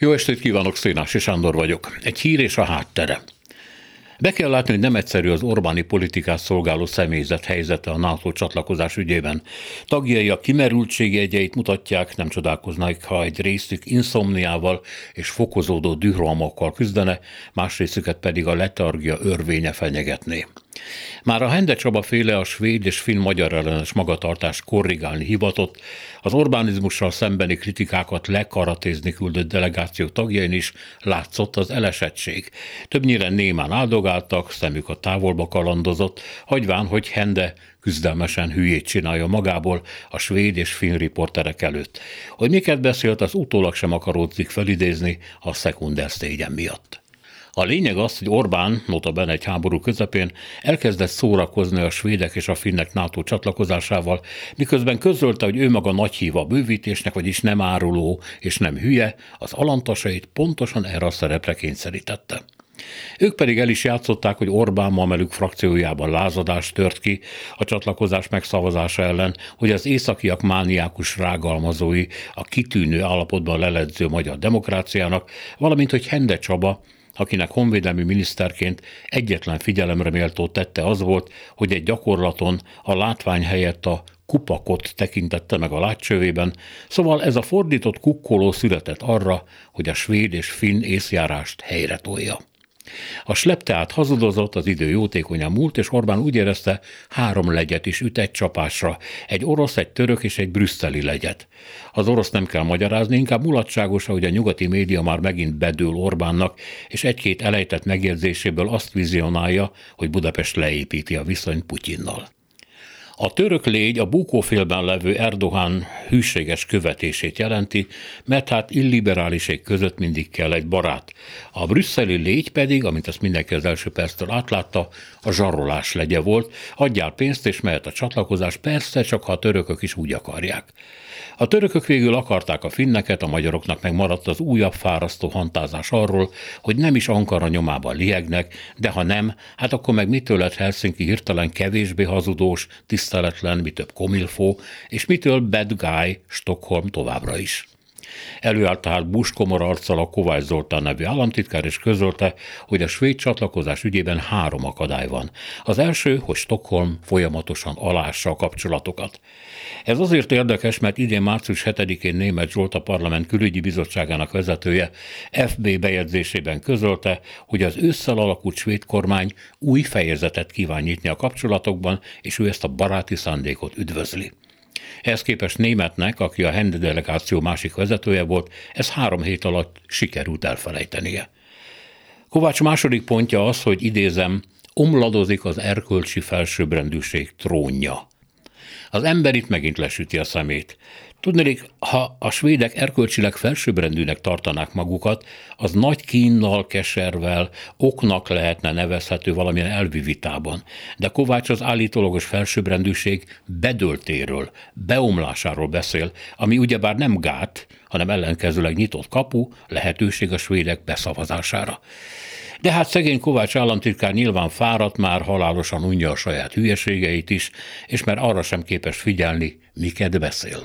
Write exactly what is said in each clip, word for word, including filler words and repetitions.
Jó estét kívánok, Szénási Sándor vagyok. Egy hír és a háttere. Be kell látni, hogy nem egyszerű az Orbáni politikát szolgáló személyzet helyzete a NATO csatlakozás ügyében. Tagjai a kimerültség jegyeit mutatják, nem csodálkoznak, ha egy részük inszomniával és fokozódó dührohamokkal küzdene, más részüket pedig a letargia örvénye fenyegetné. Már a Hende Csaba féle a svéd és finn magyar ellenes magatartást korrigálni hivatott, az orbánizmussal szembeni kritikákat lekaratézni küldött delegáció tagjain is látszott az elesettség. Többnyire némán áldogáltak, szemük a távolba kalandozott, hagyván, hogy Hende küzdelmesen hülyét csinálja magából a svéd és finn riporterek előtt. Hogy miket beszélt, az utólag sem akaródzik felidézni a szekunder szégyen miatt. A lényeg az, hogy Orbán, notabene egy háború közepén, elkezdett szórakozni a svédek és a finnek NATO csatlakozásával, miközben közölte, hogy ő maga nagy híva a bővítésnek, vagyis nem áruló és nem hülye, az alantasait pontosan erre a szerepre kényszerítette. Ők pedig el is játszották, hogy Orbán ma melük frakciójában lázadás tört ki a csatlakozás megszavazása ellen, hogy az északiak mániákus rágalmazói a kitűnő állapotban leledző magyar demokráciának, valamint hogy Hende Csaba, akinek honvédelmi miniszterként egyetlen figyelemre méltó tette az volt, hogy egy gyakorlaton a látvány helyett a kupakot tekintette meg a látcsövében, szóval ez a fordított kukkoló született arra, hogy a svéd és finn észjárást helyre tolja. A slep tehát hazudozott, az idő jótékonyan múlt, és Orbán úgy érezte, három legyet is üt egy csapásra, egy orosz, egy török és egy brüsszeli legyet. Az orosz nem kell magyarázni, inkább mulatságos, hogy a nyugati média már megint bedől Orbánnak, és egy-két elejtett megjegyzéséből azt vizionálja, hogy Budapest leépíti a viszonyt Putyinnal. A török légy a búkófélben levő Erdogan hűséges követését jelenti, mert hát illiberáliség között mindig kell egy barát. A brüsszeli légy pedig, amint ezt mindenki az első perctől átlátta, a zsarolás legye volt, adjál pénzt és mehet a csatlakozás, persze csak ha a törökök is úgy akarják. A törökök végül akarták a finneket, a magyaroknak megmaradt az újabb fárasztó hantázás arról, hogy nem is Ankara nyomában liegnek, de ha nem, hát akkor meg mitől lett Helsinki hirtelen kevésbé hazudós, tisztelt, tiszteletlen, mi több komilfó, és mitől bad guy Stockholm továbbra is. Előállt tehát Bush komor arccal a Kovács Zoltán nevű államtitkár, és közölte, hogy a svéd csatlakozás ügyében három akadály van. Az első, hogy Stockholm folyamatosan alássa a kapcsolatokat. Ez azért érdekes, mert idén március hetedikén Németh Zsolt, a parlament külügyi bizottságának vezetője ef bé bejegyzésében közölte, hogy az ősszel alakult svéd kormány új fejezetet kíván nyitni a kapcsolatokban, és ő ezt a baráti szándékot üdvözli. Ehhez képest Németnek, aki a Hende delegáció másik vezetője volt, ez három hét alatt sikerült elfelejtenie. Kovács második pontja az, hogy idézem, omladozik az erkölcsi felsőbbrendűség trónja. Az ember itt megint lesüti a szemét. Tudnélik, ha a svédek erkölcsileg felsőbbrendűnek tartanák magukat, az nagy kínnal, keservel, oknak lehetne nevezhető valamilyen elvi vitában. De Kovács az állítólagos felsőbbrendűség bedöltéről, beomlásáról beszél, ami ugyebár nem gát, hanem ellenkezőleg nyitott kapu, lehetőség a svédek beszavazására. De hát szegény Kovács államtitkár nyilván fáradt már, halálosan unja a saját hülyeségeit is, és már arra sem képes figyelni, miket beszél.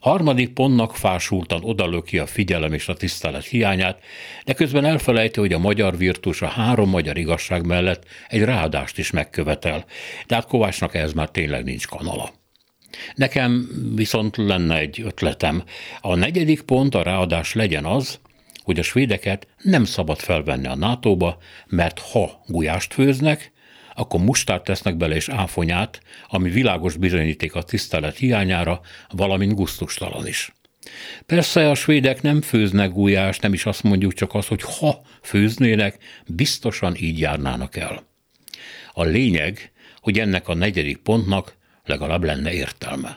Harmadik pontnak fásultan odalöki a figyelem és a tisztelet hiányát, de közben elfelejti, hogy a magyar virtus a három magyar igazság mellett egy ráadást is megkövetel, de hát Kovácsnak ehhez már tényleg nincs kanala. Nekem viszont lenne egy ötletem. A negyedik pont, a ráadás legyen az, hogy a svédeket nem szabad felvenni a nátóba, mert ha gulyást főznek, akkor mustárt tesznek bele és áfonyát, ami világos bizonyíték a tisztelet hiányára, valamint gusztustalan is. Persze a svédek nem főznek gulyást, nem is azt mondjuk, csak az, hogy ha főznének, biztosan így járnának el. A lényeg, hogy ennek a negyedik pontnak legalább lenne értelme.